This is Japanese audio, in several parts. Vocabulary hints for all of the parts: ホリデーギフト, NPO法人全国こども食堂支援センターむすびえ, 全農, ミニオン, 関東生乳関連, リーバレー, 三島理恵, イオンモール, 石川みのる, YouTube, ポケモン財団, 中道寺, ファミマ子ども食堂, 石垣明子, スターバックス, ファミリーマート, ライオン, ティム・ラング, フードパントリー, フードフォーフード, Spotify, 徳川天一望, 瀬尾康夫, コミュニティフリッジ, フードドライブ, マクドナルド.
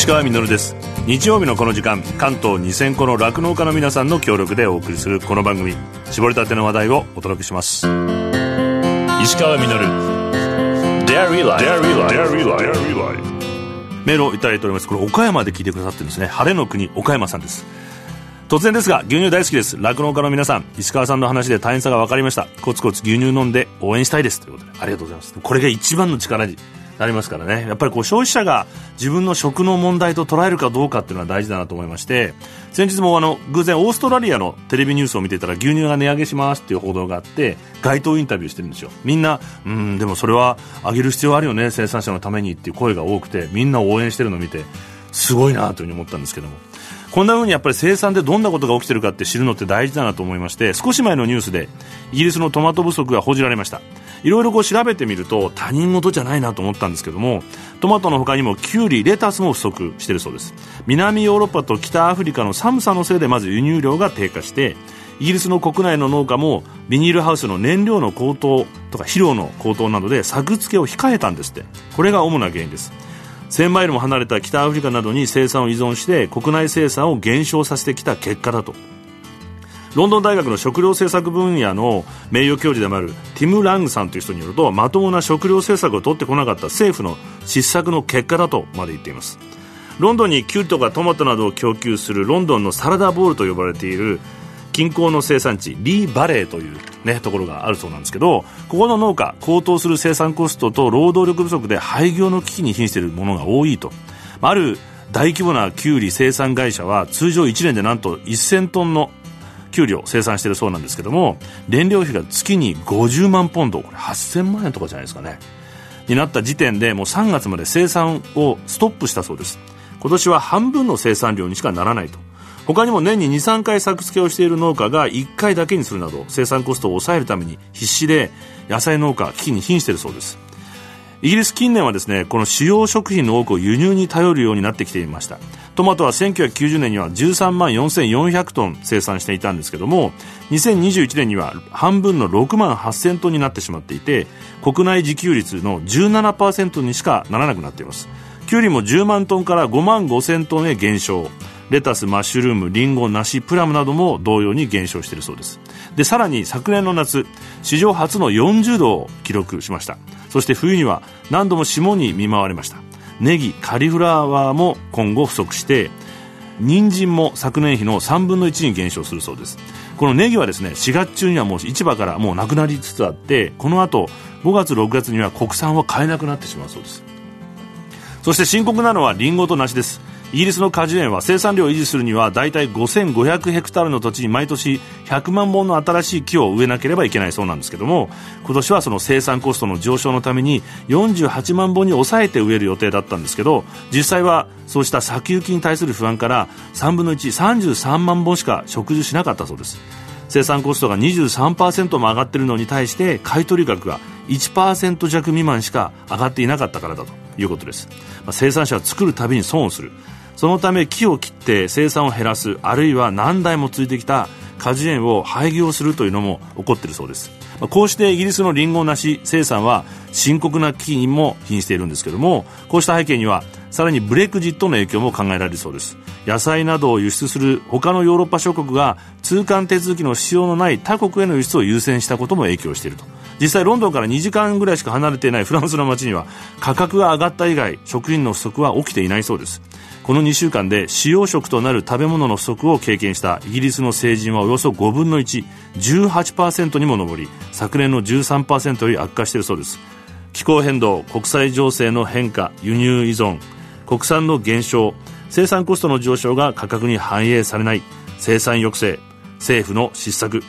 石川みのるです。日曜日のこの時間、関東2000戸の酪農家の皆さんの協力でお送りするこの番組、絞りたての話題をお届けします。石川みのるDairy Life。メールをいただいております。これ岡山で聞いてくださってるんですね。晴れの国岡山さんです。突然ですが牛乳大好きです。酪農家の皆さん、石川さんの話で大変さが分かりました。コツコツ牛乳飲んで応援したいです、ということでありがとうございます。これが一番の力になりますからね。やっぱりこう消費者が自分の食の問題と捉えるかどうかっていうのは大事だなと思いまして、先日も偶然オーストラリアのテレビニュースを見ていたら、牛乳が値上げしますっていう報道があって、街頭インタビューしてるんですよ。みんなでもそれは上げる必要あるよね、生産者のためにっていう声が多くて、みんな応援してるのを見てすごいなというふうに思ったんですけども、こんな風にやっぱり生産でどんなことが起きてるかって知るのって大事だなと思いまして、少し前のニュースでイギリスのトマト不足が報じられました。いろいろこう調べてみると他人事じゃないなと思ったんですけども、トマトの他にもキュウリ、レタスも不足してるそうです。南ヨーロッパと北アフリカの寒さのせいでまず輸入量が低下して、イギリスの国内の農家もビニールハウスの燃料の高騰とか肥料の高騰などで作付けを控えたんですって。これが主な原因です。1000マイルも離れた北アフリカなどに生産を依存して国内生産を減少させてきた結果だと。ロンドン大学の食料政策分野の名誉教授でもあるティム・ラングさんという人によると、まともな食料政策を取ってこなかった政府の失策の結果だとまで言っています。ロンドンにキュウリとかトマトなどを供給するロンドンのサラダボールと呼ばれている近郊の生産地リーバレーという、ところがあるそうなんですけど、ここの農家、高騰する生産コストと労働力不足で廃業の危機に瀕しているものが多いと。ある大規模なキュウリ生産会社は通常1年でなんと1000トンのキュウリを生産しているそうなんですけども、燃料費が月に50万ポンド、これ8000万円とかじゃないですかね、になった時点でもう3月まで生産をストップしたそうです。今年は半分の生産量にしかならないと。他にも年に 2,3 回作付けをしている農家が1回だけにするなど、生産コストを抑えるために必死で野菜農家危機に瀕しているそうです。イギリス近年はですね、この主要食品の多くを輸入に頼るようになってきていました。トマトは1990年には13万4400トン生産していたんですけども、2021年には半分の6万8000トンになってしまっていて、国内自給率の 17% にしかならなくなっています。キュウリも10万トンから5万5000トンへ減少、レタス、マッシュルーム、リンゴ、梨、プラムなども同様に減少しているそうです。でさらに昨年の夏、史上初の40度を記録しました。そして冬には何度も霜に見舞われました。ネギ、カリフラワーも今後不足して、人参も昨年比の3分の1に減少するそうです。このネギはですね、4月中にはもう市場からもうなくなりつつあって、この後5月6月には国産は買えなくなってしまうそうです。そして深刻なのはリンゴと梨です。イギリスの果樹園は生産量を維持するにはだいたい5500ヘクタールの土地に毎年100万本の新しい木を植えなければいけないそうなんですけども、今年はその生産コストの上昇のために48万本に抑えて植える予定だったんですけど、実際はそうした先行きに対する不安から3分の1、33万本しか植樹しなかったそうです。生産コストが 23% も上がっているのに対して買取額が 1% 弱未満しか上がっていなかったからだということです。生産者は作るたびに損をする、そのため木を切って生産を減らす、あるいは何代も続いてきた果樹園を廃業するというのも起こっているそうです。こうしてイギリスのリンゴ、梨生産は深刻な危機にも瀕しているんですけども、こうした背景にはさらにブレグジットの影響も考えられるそうです。野菜などを輸出する他のヨーロッパ諸国が通関手続きの必要のない他国への輸出を優先したことも影響していると。実際ロンドンから2時間ぐらいしか離れていないフランスの街には価格が上がった以外食品の不足は起きていないそうです。この2週間で主要食となる食べ物の不足を経験したイギリスの成人はおよそ5分の1、18% にも上り、昨年の 13% より悪化しているそうです。気候変動、国際情勢の変化、輸入依存、国産の減少、生産コストの上昇が価格に反映されない、生産抑制、政府の失策、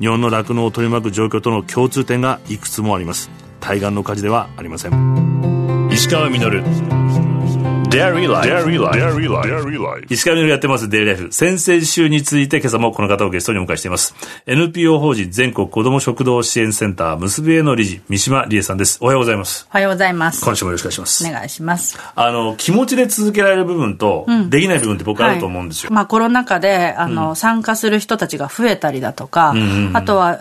日本の酪農を取り巻く状況との共通点がいくつもあります。対岸の火事ではありません。石川みのるDairy Life。石川みのるやってますデイリーライフ。先々週について今朝もこの方をゲストにお迎えしています。 NPO 法人全国子ども食堂支援センター結びへの理事、三島理恵さんです。おはようございます。おはようございます。今週もよろしくお願いします。お願いします。気持ちで続けられる部分と、できない部分って僕はあると思うんですよ。コロナ禍で参加する人たちが増えたりだとか、あとは、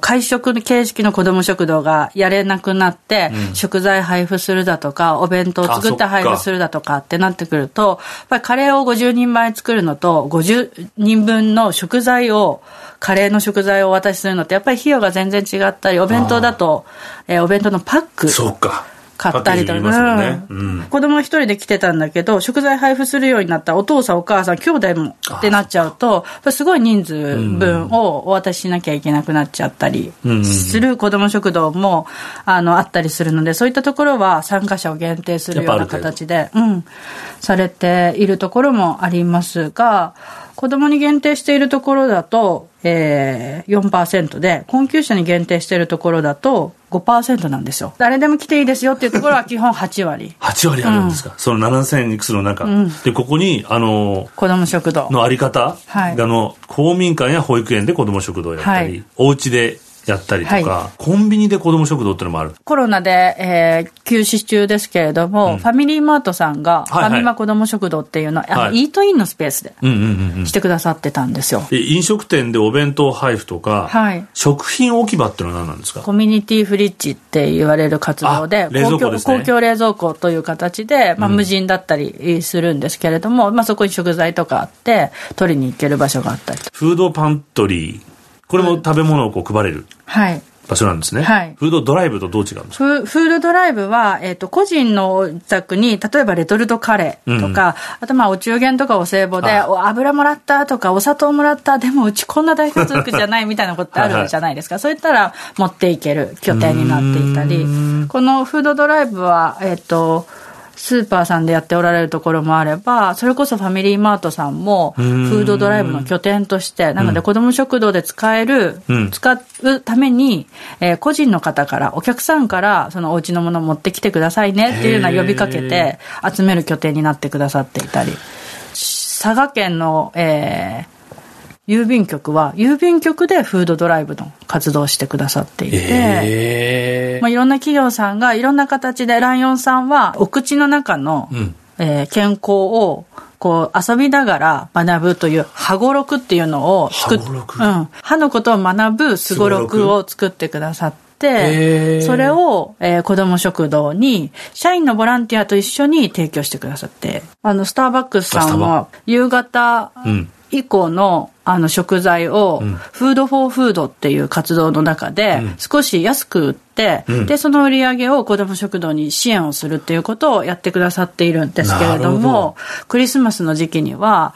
会食形式の子ども食堂がやれなくなって、食材配布するだとかお弁当を作って配布するだとかとかってなってくると、やっぱりカレーを50人前作るのと50人分の食材をカレーの食材をお渡しするのってやっぱり費用が全然違ったり、お弁当だと、お弁当のパックそうか買ったりとか、ねうん、子供一人で来てたんだけど食材配布するようになったらお父さんお母さん兄弟もってなっちゃうとすごい人数分をお渡ししなきゃいけなくなっちゃったりする子供食堂も あったりするので、そういったところは参加者を限定するような形で、うん、されているところもありますが、子供に限定しているところだと、4% で、困窮者に限定しているところだと 5% なんですよ。誰でも来ていいですよっていうところは基本8割。8割あるんですか、うん、その7000いくつの中、うん、でここに子ども食堂のあり方、はい、公民館や保育園で子ども食堂やったり、はい、お家でやったりとか、はい、コンビニで子ども食堂ってのもある。コロナで、休止中ですけれども、うん、ファミリーマートさんが、はいはい、ファミマ子ども食堂っていうのを、はい、イートインのスペースでしてくださってたんですよ。飲食店でお弁当配布とか、はい、食品置き場ってのは何なんですか？コミュニティフリッジって言われる活動で、公共冷蔵庫という形で、まあ、無人だったりするんですけれども、うんまあ、そこに食材とかあって取りに行ける場所があったり、フードパントリー、これも食べ物をこう配れる場所なんですね、はい、フードドライブとどう違うんですか？フードドライブは、個人のお宅に例えばレトルトカレーとか、うん、あとまあお中元とかお歳暮で油もらったとかお砂糖もらったでもうちこんな大家族じゃないみたいなことってあるじゃないですか。そういったら持っていける拠点になっていたり、このフードドライブはスーパーさんでやっておられるところもあれば、それこそファミリーマートさんもフードドライブの拠点として、なので子ども食堂で使うために、個人の方からお客さんからそのお家のものを持ってきてくださいねっていうような呼びかけて集める拠点になってくださっていたり、佐賀県の、郵便局は郵便局でフードドライブの活動をしてくださっていて、まあ、いろんな企業さんがいろんな形で、ライオンさんはお口の中の、健康をこう遊びながら学ぶという歯語録っていうのを作って、うん、歯のことを学ぶすご録を作ってくださって、それを、子ども食堂に社員のボランティアと一緒に提供してくださって、スターバックスさんは夕方以降の、食材をフードフォーフードっていう活動の中で少し安く売って、うん、でその売り上げを子ども食堂に支援をするっていうことをやってくださっているんですけれども、クリスマスの時期には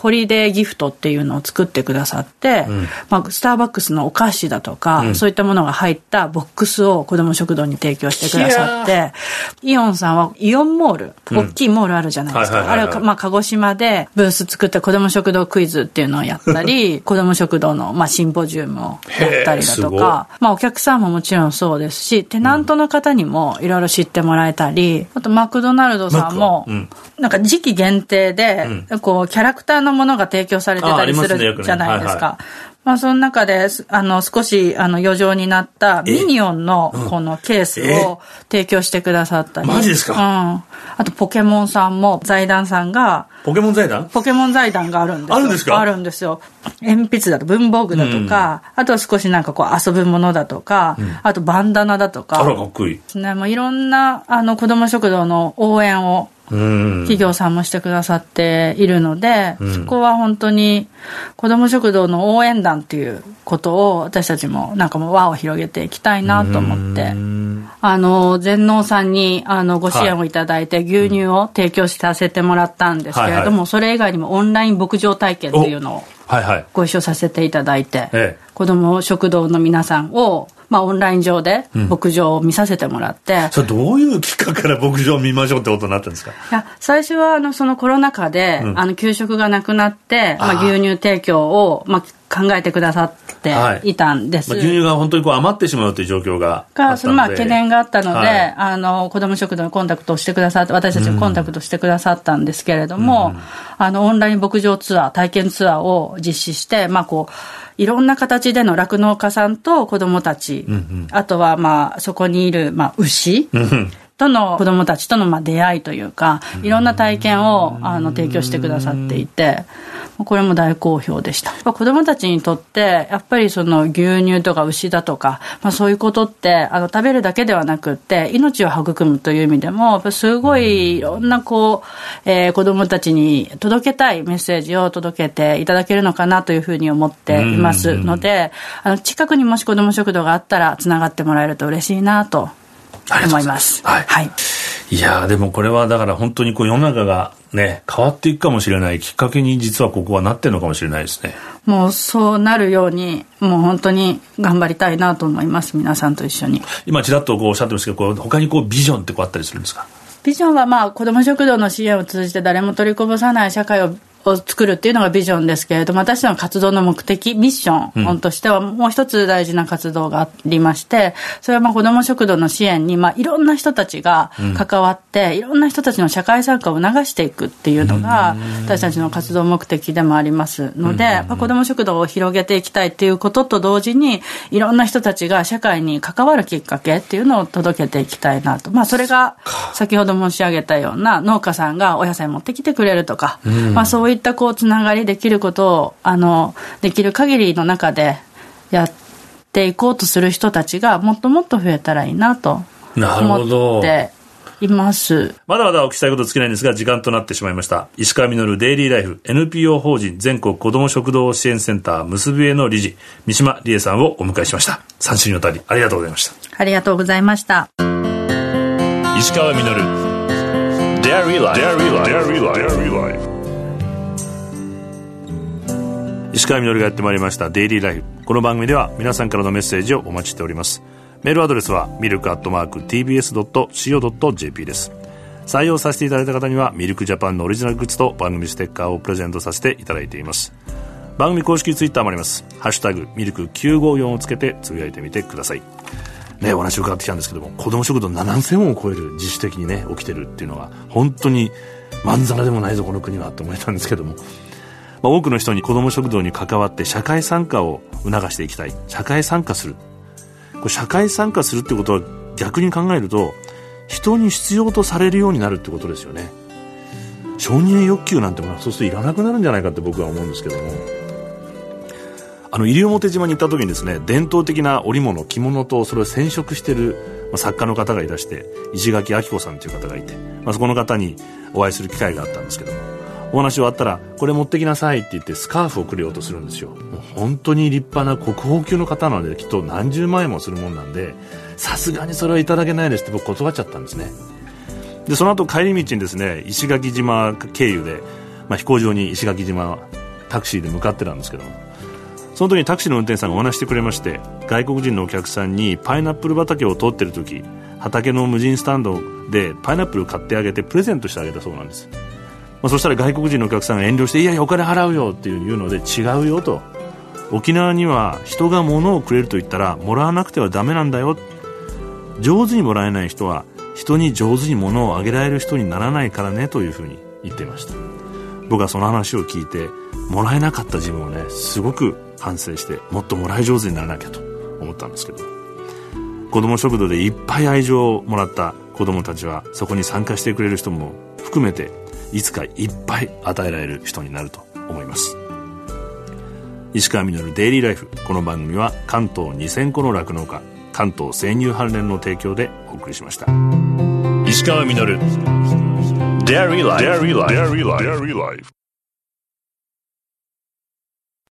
ホリデーギフトっていうのを作ってくださって、うんまあ、スターバックスのお菓子だとか、うん、そういったものが入ったボックスを子ども食堂に提供してくださって、イオンさんはイオンモール、大きいモールあるじゃないですか、あれはまあ鹿児島でブース作って子ども食堂クイズっていうのをやって子ども食堂の、まあ、シンポジウムをやったりだとか、まあ、お客さんももちろんそうですし、テナントの方にもいろいろ知ってもらえたり、うん、あとマクドナルドさんも、うん、なんか時期限定で、うん、こうキャラクターのものが提供されてたりするじゃないですか。まあ、その中で、少し、余剰になったミニオンの、このケースを提供してくださったり。マジですか？うん。あと、ポケモンさんも、財団さんが。ポケモン財団？ポケモン財団があるんですよ。あるんですか？あるんですよ。鉛筆だと、文房具だとか、うん、あとは少しなんかこう、遊ぶものだとか、うん、あとバンダナだとか。あら、かっこいい。ですね。もういろんな、子供食堂の応援を、うん、企業さんもしてくださっているので、うん、そこは本当に子ども食堂の応援団っていうことを私たちもなんかもう輪を広げていきたいなと思って、うん、全農さんにご支援をいただいて牛乳を提供させてもらったんですけれども、はいはい、それ以外にもオンライン牧場体験っていうのをご一緒させていただいて、はいはい、子ども食堂の皆さんをまあ、オンライン上で牧場を見させてもらって、うん、それどういうきっかけから牧場を見ましょうってことになったんですか？いや、最初はそのコロナ禍で、うん、給食がなくなって、まあ、牛乳提供を、まあ、考えてくださっていたんです、はいまあ、牛乳が本当にこう余ってしまうという状況があったので、まあ、懸念があったので、はい、子ども食堂にコンタクトをしてくださって、私たちにコンタクトしてくださったんですけれども、うん、オンライン牧場ツアー体験ツアーを実施して、まあ、こういろんな形での酪農家さんと子どもたち、うんうん、あとはまあそこにいるまあ牛との子どもたちとの出会いというか、いろんな体験を提供してくださっていて、これも大好評でした。子どもたちにとってやっぱりその牛乳とか牛だとか、そういうことって食べるだけではなくって命を育むという意味でもすごいいろんな子どもたちに届けたいメッセージを届けていただけるのかなというふうに思っていますので、近くにもし子ども食堂があったらつながってもらえると嬉しいなと思います。はい、はい、いやでもこれはだから本当に世の中がね変わっていくかもしれないきっかけに実はここはなってるのかもしれないですね。もうそうなるようにもう本当に頑張りたいなと思います。皆さんと一緒に。今ちらっとおっしゃってますけど、他にビジョンってあったりするんですか？ビジョンは子ども食堂の支援を通じて誰も取りこぼさない社会を作るっていうのがビジョンですけれども、私の活動の目的ミッションとしてはもう一つ大事な活動がありまして、それは子ども食堂の支援にいろんな人たちが関わって、いろんな人たちの社会参加を促していくっていうのが私たちの活動目的でもありますので、子ども食堂を広げていきたいっていうことと同時にいろんな人たちが社会に関わるきっかけっていうのを届けていきたいなと、それが先ほど申し上げたような農家さんがお野菜持ってきてくれるとか、そういういったつながりできることをできる限りの中でやっていこうとする人たちがもっともっと増えたらいいなと思っています。まだまだお聞きしたいこと尽きないんですが時間となってしまいました。石川実デイリーライフ NPO 法人全国子ども食堂支援センターむすびへの理事三島理恵さんをお迎えしました。3週にわたりありがとうございました。ありがとうございました。石川実デイリーライフ。石川実がやってまいりましたデイリーライフ。この番組では皆さんからのメッセージをお待ちしております。メールアドレスは milk@tbs.co.jp です。採用させていただいた方にはミルクジャパンのオリジナルグッズと番組ステッカーをプレゼントさせていただいています。番組公式ツイッターもあります。ハッシュタグミルク954をつけてつぶやいてみてくださいね。お話を伺ってきたんですけども、子ども食堂7000本を超える自主的にね起きてるっていうのが本当にまんざらでもないぞこの国はと思えたんですけども、多くの人に子ども食堂に関わって社会参加を促していきたい。社会参加する、これ社会参加するってことは逆に考えると人に必要とされるようになるってことですよね。承認欲求なんてものはそうするといらなくなるんじゃないかって僕は思うんですけども、西表島に行った時にですね、伝統的な織物着物とそれを染色している作家の方がいらして、石垣明子さんという方がいて、そこの方にお会いする機会があったんですけども、お話終わったらこれ持ってきなさいって言ってスカーフをくれようとするんですよ。もう本当に立派な国宝級の方なのできっと何十万円もするもんなんで、さすがにそれはいただけないですって僕断っちゃったんですね。でその後帰り道にですね、石垣島経由で、飛行場に石垣島タクシーで向かってたんですけど、その時にタクシーの運転手さんがお話してくれまして、外国人のお客さんにパイナップル畑を通ってる時、畑の無人スタンドでパイナップル買ってあげてプレゼントしてあげたそうなんです。そしたら外国人のお客さんが遠慮して、いやいやお金払うよっていうので、違うよと、沖縄には人が物をくれると言ったらもらわなくてはダメなんだよ、上手にもらえない人は人に上手に物をあげられる人にならないからねというふうに言っていました。僕はその話を聞いてもらえなかった自分をねすごく反省して、もっともらい上手にならなきゃと思ったんですけど、子ども食堂でいっぱい愛情をもらった子どもたちはそこに参加してくれる人も含めていつかいっぱい与えられる人になると思います。石川実デイリーライフ。この番組は関東2000個の酪農家関東生乳関連の提供でお送りしました。石川実デイリーライフ。